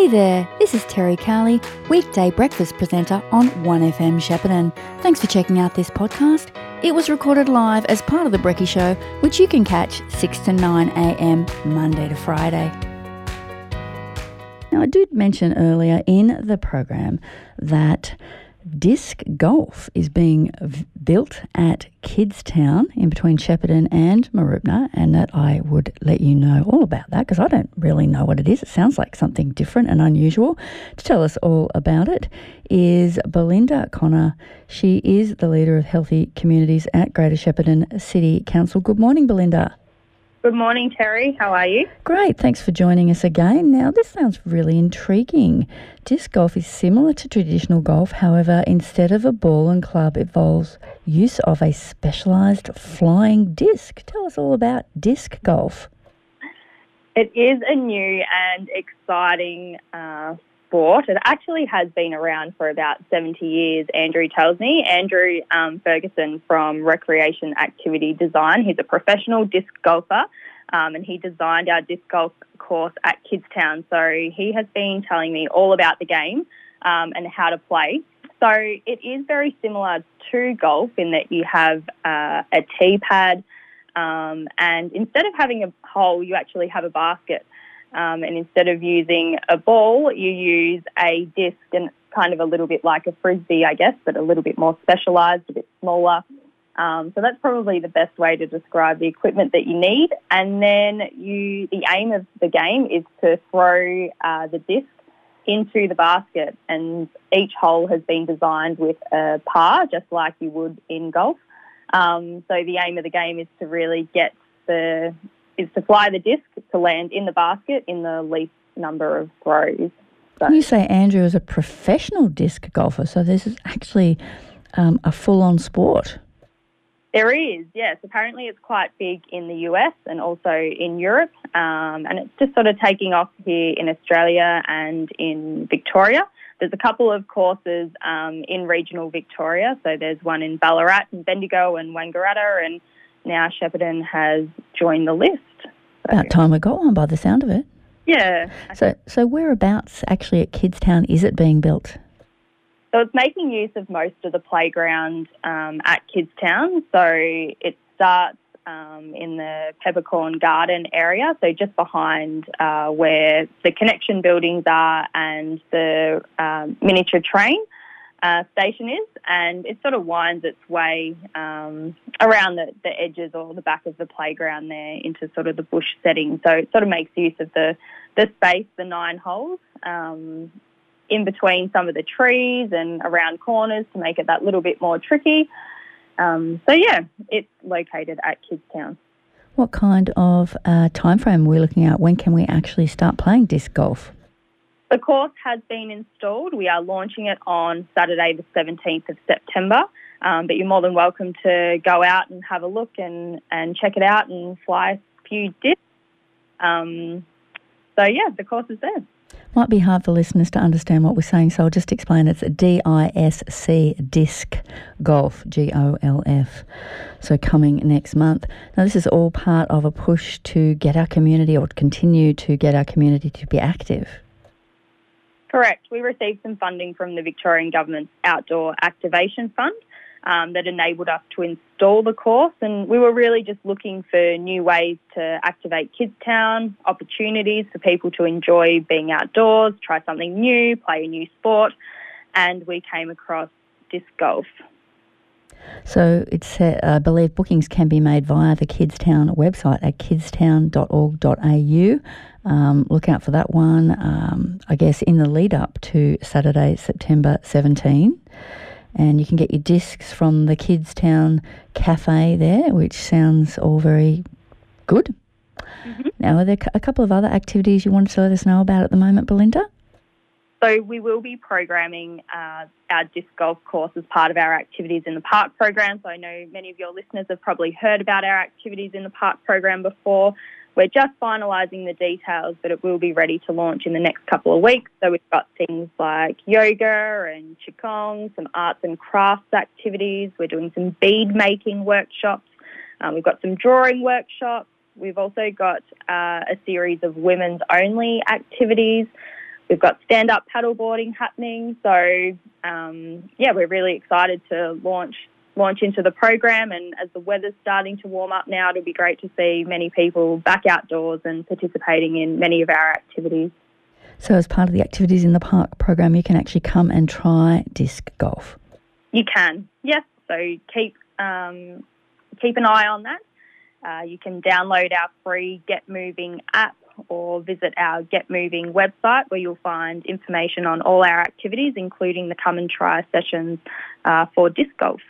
Hey there, this is Terry Cowley, weekday breakfast presenter on 1FM Shepparton. Thanks for checking out this podcast. It was recorded live as part of the Brekkie Show, which you can catch 6 to 9 a.m. Monday to Friday. Now, I did mention earlier in the program that disc golf is being built at Kidstown in between Shepparton and Mooroopna, and that I would let you know all about that because I don't really know what it is. It sounds like something different and unusual. To tell us all about it is Belinda Connor. She is the leader of Healthy Communities at Greater Shepparton City Council. Good morning, Belinda. Good morning, Terry. How are you? Great. Thanks for joining us again. Now, this sounds really intriguing. Disc golf is similar to traditional golf. However, instead of a ball and club, it involves use of a specialised flying disc. Tell us all about disc golf. It is a new and exciting sport. It actually has been around for about 70 years, Andrew tells me. Andrew Ferguson from Recreation Activity Design. He's a professional disc golfer and he designed our disc golf course at Kidstown. So he has been telling me all about the game and how to play. So it is very similar to golf in that you have a tee pad and instead of having a hole, you actually have a basket. And instead of using a ball, you use a disc, and it's kind of a little bit like a frisbee, I guess, but a little bit more specialised, a bit smaller. So that's probably the best way to describe the equipment that you need. And then the aim of the game is to throw the disc into the basket. And each hole has been designed with a par, just like you would in golf. So the aim of the game is to really get the... is to fly the disc to land in the basket in the least number of throws. So. You say Andrew is a professional disc golfer, so this is actually a full-on sport. There is, yes. Apparently it's quite big in the US and also in Europe, and it's just sort of taking off here in Australia and in Victoria. There's a couple of courses in regional Victoria, so there's one in Ballarat and Bendigo and Wangaratta, and now Shepparton has joined the list. So. About time we got one by the sound of it. Yeah. So whereabouts actually at Kidstown is it being built? So it's making use of most of the playground at Kidstown. So it starts in the Peppercorn Garden area, so just behind where the connection buildings are and the miniature train station is, and it sort of winds its way around the edges or the back of the playground there into sort of the bush setting. So it sort of makes use of the space, the 9 holes, in between some of the trees and around corners to make it that little bit more tricky. So, yeah, it's located at Kidstown. What kind of time frame are we looking at? When can we actually start playing disc golf? The course has been installed. We are launching it on Saturday the 17th of September, but you're more than welcome to go out and have a look and check it out and fly a few discs. So, yeah, the course is there. Might be hard for listeners to understand what we're saying, so I'll just explain. It's DISC, disc golf, GOLF. So coming next month. Now, this is all part of a push to get our community or continue to get our community to be active. Correct. We received some funding from the Victorian Government's Outdoor Activation Fund that enabled us to install the course, and we were really just looking for new ways to activate Kidstown, opportunities for people to enjoy being outdoors, try something new, play a new sport, and we came across disc golf. So it's, I believe bookings can be made via the Kidstown website at kidstown.org.au. Look out for that one, I guess, in the lead up to Saturday, September 17. And you can get your discs from the Kidstown Cafe there, which sounds all very good. Mm-hmm. Now, are there a couple of other activities you wanted to let us know about at the moment, Belinda? So we will be programming our disc golf course as part of our Activities in the Park program. So I know many of your listeners have probably heard about our Activities in the Park program before. We're just finalising the details, but it will be ready to launch in the next couple of weeks. So we've got things like yoga and qigong, some arts and crafts activities. We're doing some bead making workshops. We've got some drawing workshops. We've also got a series of women's only activities. We've got stand-up paddleboarding happening. So, we're really excited to launch into the program, and as the weather's starting to warm up now, it'll be great to see many people back outdoors and participating in many of our activities. So as part of the Activities in the Park program, you can actually come and try disc golf? You can, yes. So keep an eye on that. You can download our free Get Moving app or visit our Get Moving website, where you'll find information on all our activities, including the come and try sessions for disc golf.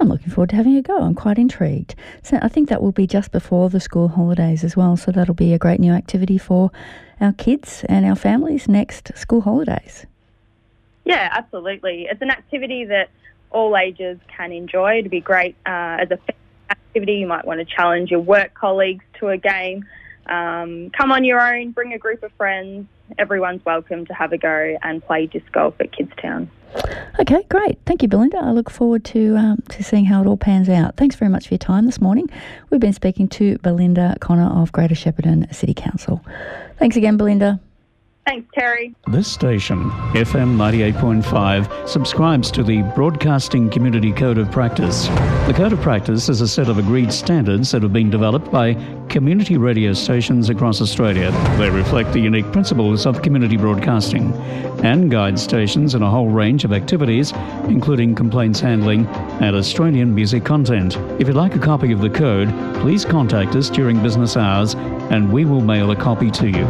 I'm looking forward to having a go. I'm quite intrigued. So I think that will be just before the school holidays as well, so that'll be a great new activity for our kids and our families next school holidays. Yeah, absolutely. It's an activity that all ages can enjoy. It'd be great as a activity. You might want to challenge your work colleagues to a game. Come on your own, bring a group of friends. Everyone's welcome to have a go and play disc golf at Kidstown. Okay, great. Thank you, Belinda. I look forward to seeing how it all pans out. Thanks very much for your time this morning. We've been speaking to Belinda Connor of Greater Shepparton City Council. Thanks again, Belinda. Thanks, Terry. This station, FM 98.5, subscribes to the Broadcasting Community Code of Practice. The Code of Practice is a set of agreed standards that have been developed by community radio stations across Australia. They reflect the unique principles of community broadcasting and guide stations in a whole range of activities, including complaints handling and Australian music content. If you'd like a copy of the code, please contact us during business hours and we will mail a copy to you.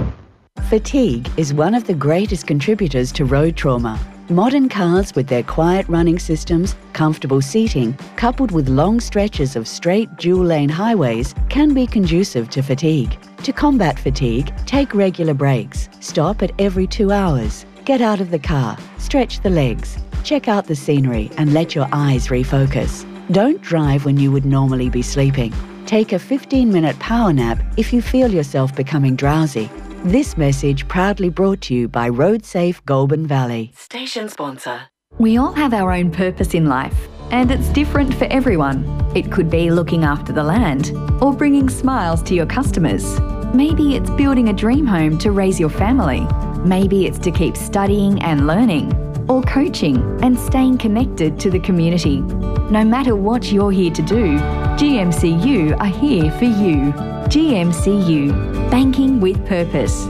Fatigue is one of the greatest contributors to road trauma. Modern cars with their quiet running systems, comfortable seating, coupled with long stretches of straight dual-lane highways, can be conducive to fatigue. To combat fatigue, take regular breaks. Stop at every 2 hours. Get out of the car, stretch the legs, check out the scenery and let your eyes refocus. Don't drive when you would normally be sleeping. Take a 15-minute power nap if you feel yourself becoming drowsy. This message proudly brought to you by RoadSafe Goulburn Valley. Station sponsor. We all have our own purpose in life, and it's different for everyone. It could be looking after the land or bringing smiles to your customers. Maybe it's building a dream home to raise your family. Maybe it's to keep studying and learning, or coaching and staying connected to the community. No matter what you're here to do, GMCU are here for you. GMCU, banking with purpose.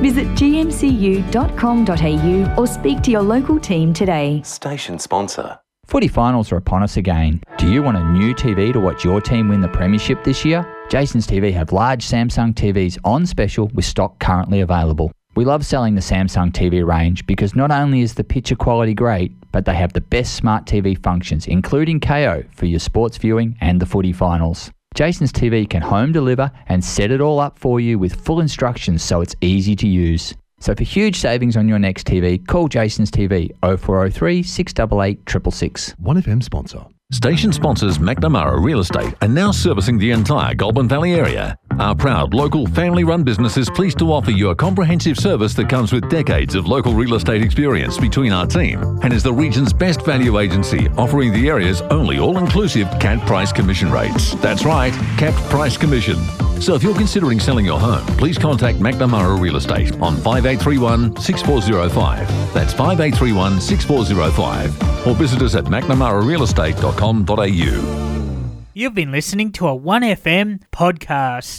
Visit gmcu.com.au or speak to your local team today. Station sponsor. Footy finals are upon us again. Do you want a new TV to watch your team win the premiership this year? Jason's TV have large Samsung TVs on special with stock currently available. We love selling the Samsung TV range because not only is the picture quality great, but they have the best smart TV functions, including KO for your sports viewing and the footy finals. Jason's TV can home deliver and set it all up for you with full instructions, so it's easy to use. So for huge savings on your next TV, call Jason's TV 0403 688 666. 1FM sponsor. Station sponsors McNamara Real Estate are now servicing the entire Goulburn Valley area. Our proud local family-run business is pleased to offer you a comprehensive service that comes with decades of local real estate experience between our team and is the region's best value agency, offering the area's only all-inclusive capped price commission rates. That's right, capped price commission. So if you're considering selling your home, please contact McNamara Real Estate on 5831-6405. That's 5831-6405. Or visit us at McNamaraRealEstate.com.au. You've been listening to a 1FM podcast.